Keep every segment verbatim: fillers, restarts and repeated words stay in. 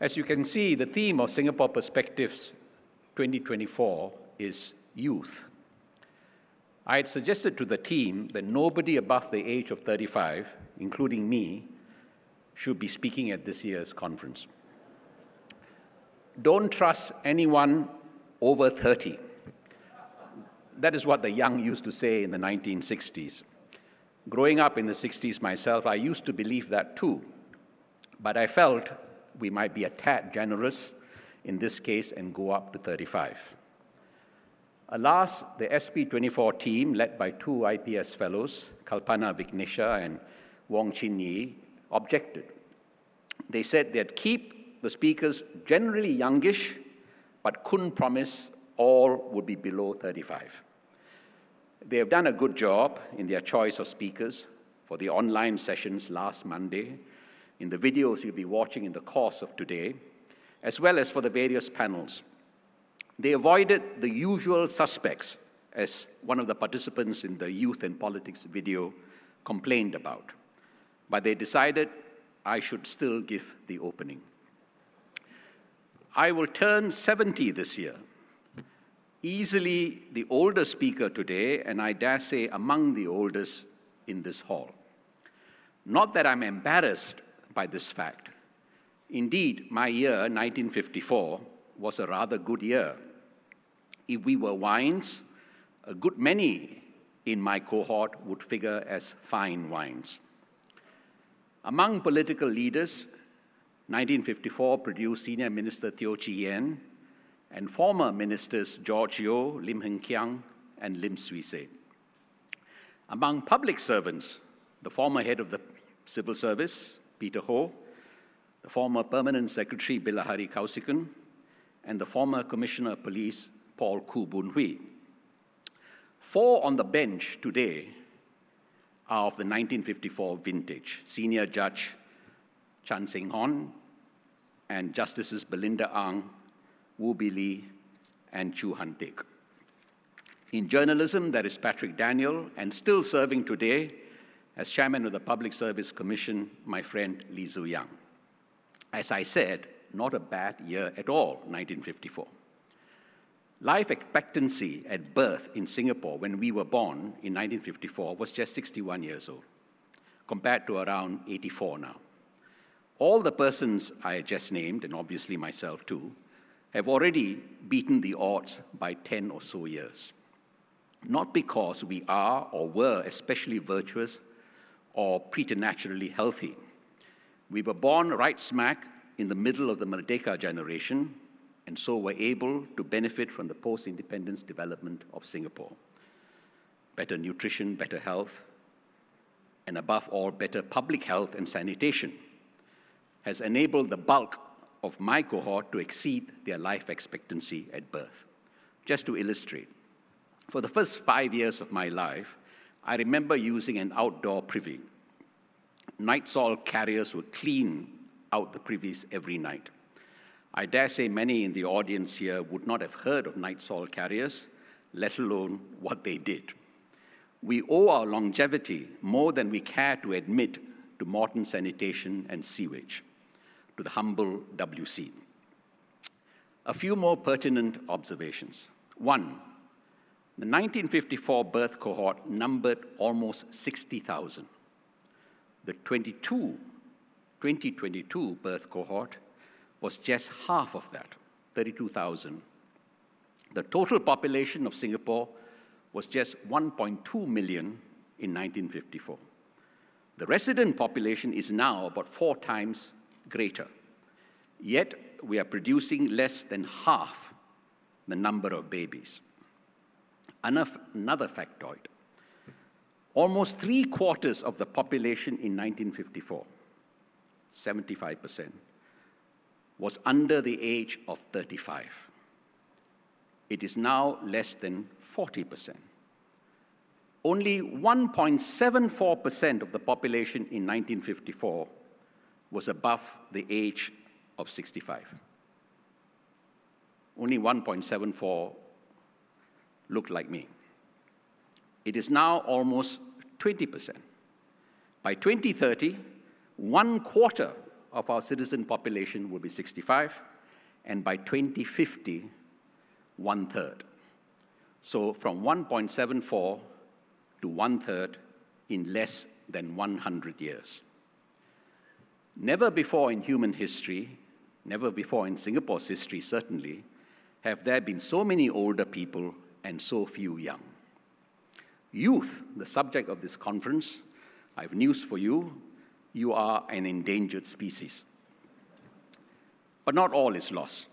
As you can see, the theme of Singapore Perspectives twenty twenty-four is youth. I had suggested to the team that nobody above the age of thirty-five, including me, should be speaking at this year's conference. Don't trust anyone over thirty. That is what the young used to say in the nineteen sixties. Growing up in the sixties myself, I used to believe that too, but I felt we might be a tad generous in this case and go up to thirty-five. Alas, the S P twenty-four team, led by two I P S fellows, Kalpana Vignesha and Wong Chin Yi, objected. They said they'd keep the speakers generally youngish, but couldn't promise all would be below thirty-five. They have done a good job in their choice of speakers for the online sessions last Monday, in the videos you'll be watching in the course of today, as well as for the various panels. They avoided the usual suspects, as one of the participants in the Youth and Politics video complained about. But they decided I should still give the opening. I will turn seventy this year, easily the oldest speaker today, and I dare say among the oldest in this hall. Not that I'm embarrassed by this fact. Indeed, my year, nineteen fifty-four, was a rather good year. If we were wines, a good many in my cohort would figure as fine wines. Among political leaders, nineteen fifty-four produced Senior Minister Teo Chee Hean and former ministers George Yeo, Lim Heng Kiang, and Lim Swee Say. Among public servants, the former head of the civil service, Peter Ho, the former permanent secretary, Billahari Kausikan, and the former Commissioner of Police, Paul Koo Boon Hui. Four on the bench today are of the nineteen fifty-four vintage: Senior Judge Chan Sing-Hon and Justices Belinda Ang, Wu Bi Lee, and Chu Han Teck. In journalism, there is Patrick Daniel, and still serving today as Chairman of the Public Service Commission, my friend Lee Zhu Yang. As I said, not a bad year at all, nineteen fifty-four. Life expectancy at birth in Singapore when we were born in nineteen fifty-four was just sixty-one years old, compared to around eighty-four now. All the persons I just named, and obviously myself too, have already beaten the odds by ten or so years. Not because we are or were especially virtuous or preternaturally healthy. We were born right smack in the middle of the Merdeka generation, and so were able to benefit from the post-independence development of Singapore. Better nutrition, better health, and above all, better public health and sanitation has enabled the bulk of my cohort to exceed their life expectancy at birth. Just to illustrate, for the first five years of my life, I remember using an outdoor privy. Nightsail carriers would clean out the privies every night. I dare say many in the audience here would not have heard of nightsail carriers, let alone what they did. We owe our longevity more than we care to admit to modern sanitation and sewage, to the humble W C. A few more pertinent observations. One, the nineteen fifty-four birth cohort numbered almost sixty thousand. The twenty-two, twenty twenty-two birth cohort was just half of that, thirty-two thousand. The total population of Singapore was just one point two million in nineteen fifty-four. The resident population is now about four times greater. Yet, we are producing less than half the number of babies. Another factoid. Almost three quarters of the population in nineteen fifty-four, seventy-five percent, was under the age of thirty-five. It is now less than forty percent. Only one point seven four percent of the population in nineteen fifty-four was above the age of sixty-five. Only one point seven four percent looked like me. It is now almost twenty percent. By twenty thirty, one quarter of our citizen population will be sixty-five, and by twenty fifty, one-third. So from one point seven four to one-third in less than one hundred years. Never before in human history, never before in Singapore's history certainly, have there been so many older people and so few young. Youth, the subject of this conference, I have news for you. You are an endangered species. But not all is lost.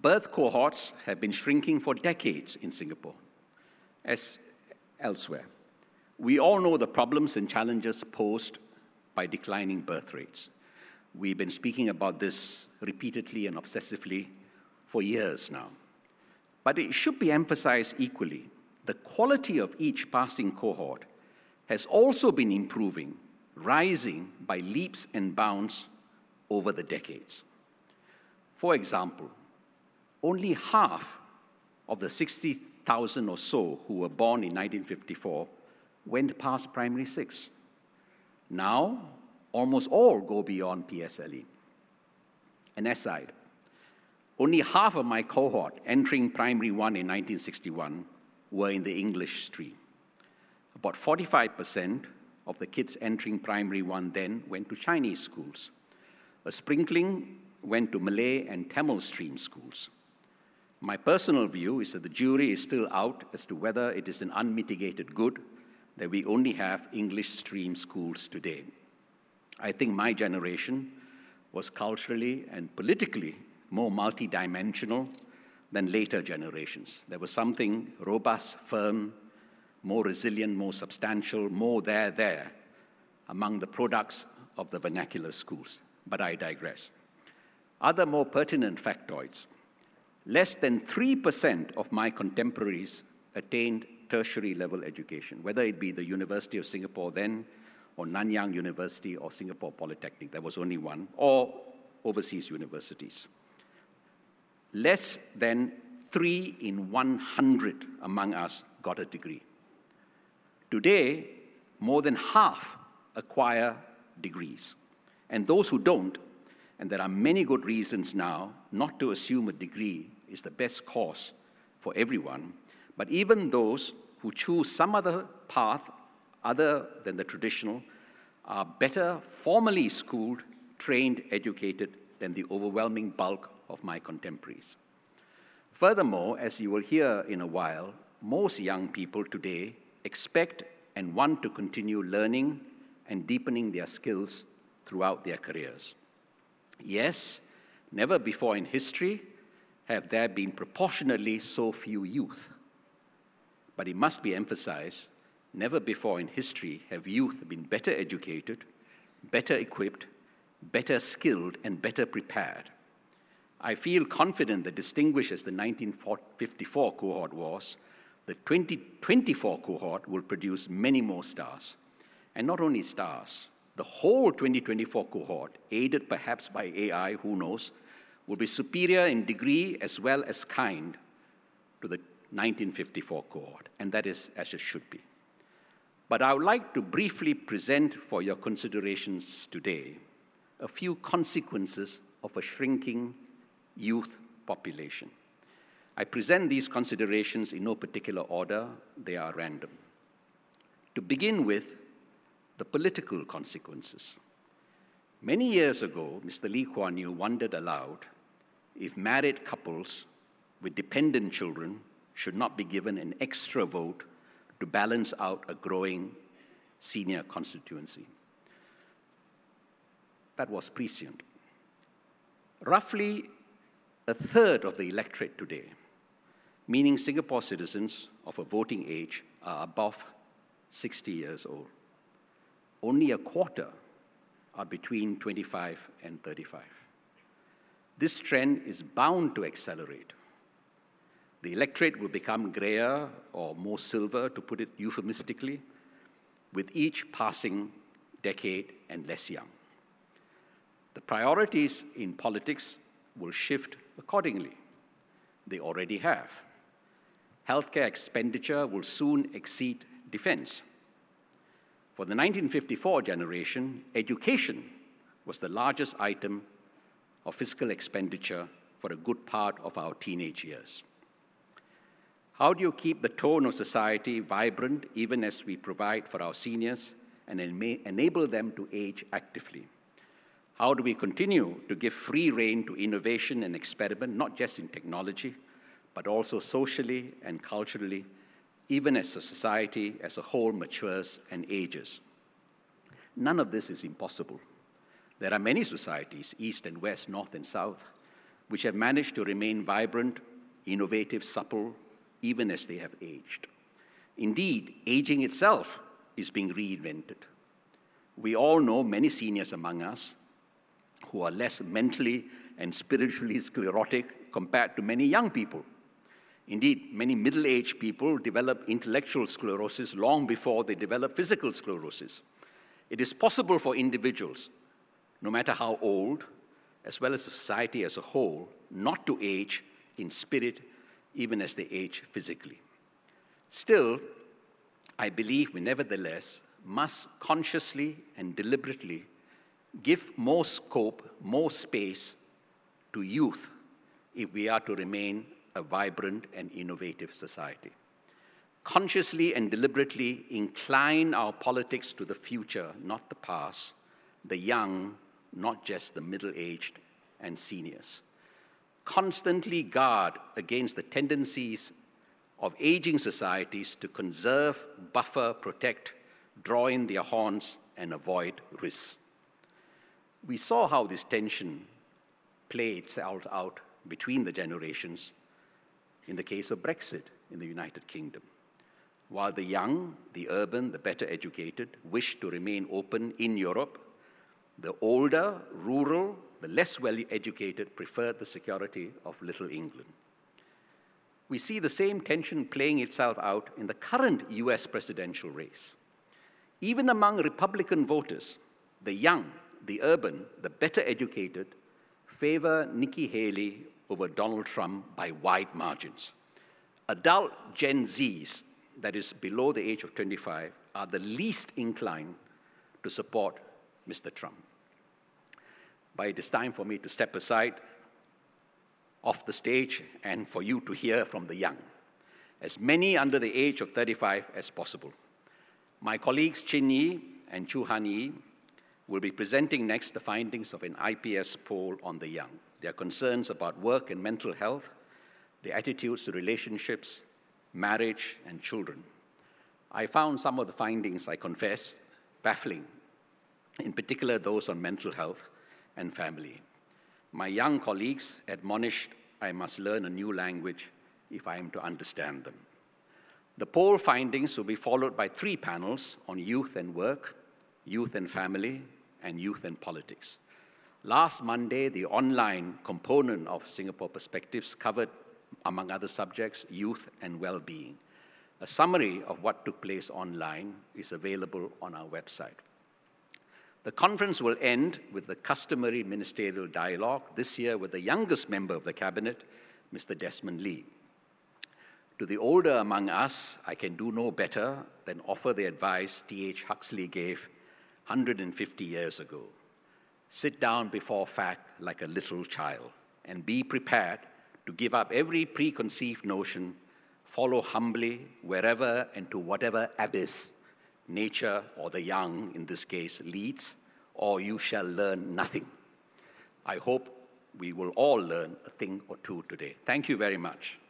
Birth cohorts have been shrinking for decades in Singapore, as elsewhere. We all know the problems and challenges posed by declining birth rates. We've been speaking about this repeatedly and obsessively for years now. But it should be emphasized equally. The quality of each passing cohort has also been improving, rising by leaps and bounds over the decades. For example, only half of the sixty thousand or so who were born in nineteen fifty-four went past primary six. Now, almost all go beyond P S L E. An aside, only half of my cohort entering primary one in nineteen sixty-one were in the English stream. About forty-five percent of the kids entering primary one then went to Chinese schools. A sprinkling went to Malay and Tamil stream schools. My personal view is that the jury is still out as to whether it is an unmitigated good that we only have English stream schools today. I think my generation was culturally and politically more multidimensional than later generations. There was something robust, firm, more resilient, more substantial, more there, there, among the products of the vernacular schools. But I digress. Other more pertinent factoids. Less than three percent of my contemporaries attained tertiary level education, whether it be the University of Singapore then, or Nanyang University, or Singapore Polytechnic, there was only one, or overseas universities. Less than three in one hundred among us got a degree. Today, more than half acquire degrees. And those who don't, and there are many good reasons now not to assume a degree is the best course for everyone, but even those who choose some other path other than the traditional are better formally schooled, trained, educated than the overwhelming bulk of my contemporaries. Furthermore, as you will hear in a while, most young people today expect and want to continue learning and deepening their skills throughout their careers. Yes, never before in history have there been proportionately so few youth. But it must be emphasized, never before in history have youth been better educated, better equipped, better skilled, and better prepared. I feel confident that distinguished as the nineteen fifty-four cohort was, the twenty twenty-four cohort will produce many more stars. And not only stars, the whole twenty twenty-four cohort, aided perhaps by A I, who knows, will be superior in degree as well as kind to the nineteen fifty-four cohort, and that is as it should be. But I would like to briefly present for your considerations today a few consequences of a shrinking youth population. I present these considerations in no particular order. They are random. To begin with, the political consequences. Many years ago, Mister Lee Kuan Yew wondered aloud if married couples with dependent children should not be given an extra vote to balance out a growing senior constituency. That was prescient. Roughly a third of the electorate today, meaning Singapore citizens of a voting age, are above sixty years old. Only a quarter are between twenty-five and thirty-five. This trend is bound to accelerate. The electorate will become grayer or more silver, to put it euphemistically, with each passing decade and less young. The priorities in politics will shift accordingly. They already have. Healthcare expenditure will soon exceed defense. For the nineteen fifty-four generation, education was the largest item of fiscal expenditure for a good part of our teenage years. How do you keep the tone of society vibrant even as we provide for our seniors and enable them to age actively? How do we continue to give free rein to innovation and experiment, not just in technology, but also socially and culturally, even as a society as a whole matures and ages? None of this is impossible. There are many societies, East and West, North and South, which have managed to remain vibrant, innovative, supple, even as they have aged. Indeed, aging itself is being reinvented. We all know many seniors among us who are less mentally and spiritually sclerotic compared to many young people. Indeed, many middle-aged people develop intellectual sclerosis long before they develop physical sclerosis. It is possible for individuals, no matter how old, as well as society as a whole, not to age in spirit, even as they age physically. Still, I believe we nevertheless must consciously and deliberately give more scope, more space to youth if we are to remain a vibrant and innovative society. Consciously and deliberately incline our politics to the future, not the past, the young, not just the middle-aged and seniors. Constantly guard against the tendencies of aging societies to conserve, buffer, protect, draw in their horns, and avoid risks. We saw how this tension played itself out between the generations in the case of Brexit in the United Kingdom. While the young, the urban, the better educated, wished to remain open in Europe, the older, rural, the less well-educated preferred the security of Little England. We see the same tension playing itself out in the current U S presidential race. Even among Republican voters, the young, the urban, the better educated, favor Nikki Haley over Donald Trump by wide margins. Adult Gen Zs, that is below the age of twenty-five, are the least inclined to support Mister Trump. But it is time for me to step aside off the stage and for you to hear from the young, as many under the age of thirty-five as possible. My colleagues Chin Yi and Chu Han Yi will be presenting next the findings of an I P S poll on the young, their concerns about work and mental health, their attitudes to relationships, marriage, and children. I found some of the findings, I confess, baffling, in particular those on mental health and family. My young colleagues admonished I must learn a new language if I am to understand them. The poll findings will be followed by three panels on youth and work, youth and family, and youth and politics. Last Monday, the online component of Singapore Perspectives covered, among other subjects, youth and well-being. A summary of what took place online is available on our website. The conference will end with the customary ministerial dialogue, this year with the youngest member of the Cabinet, Mister Desmond Lee. To the older among us, I can do no better than offer the advice T H Huxley gave one hundred fifty years ago. Sit down before fact like a little child and be prepared to give up every preconceived notion, follow humbly wherever and to whatever abyss nature, or the young in this case, leads, or you shall learn nothing. I hope we will all learn a thing or two today. Thank you very much.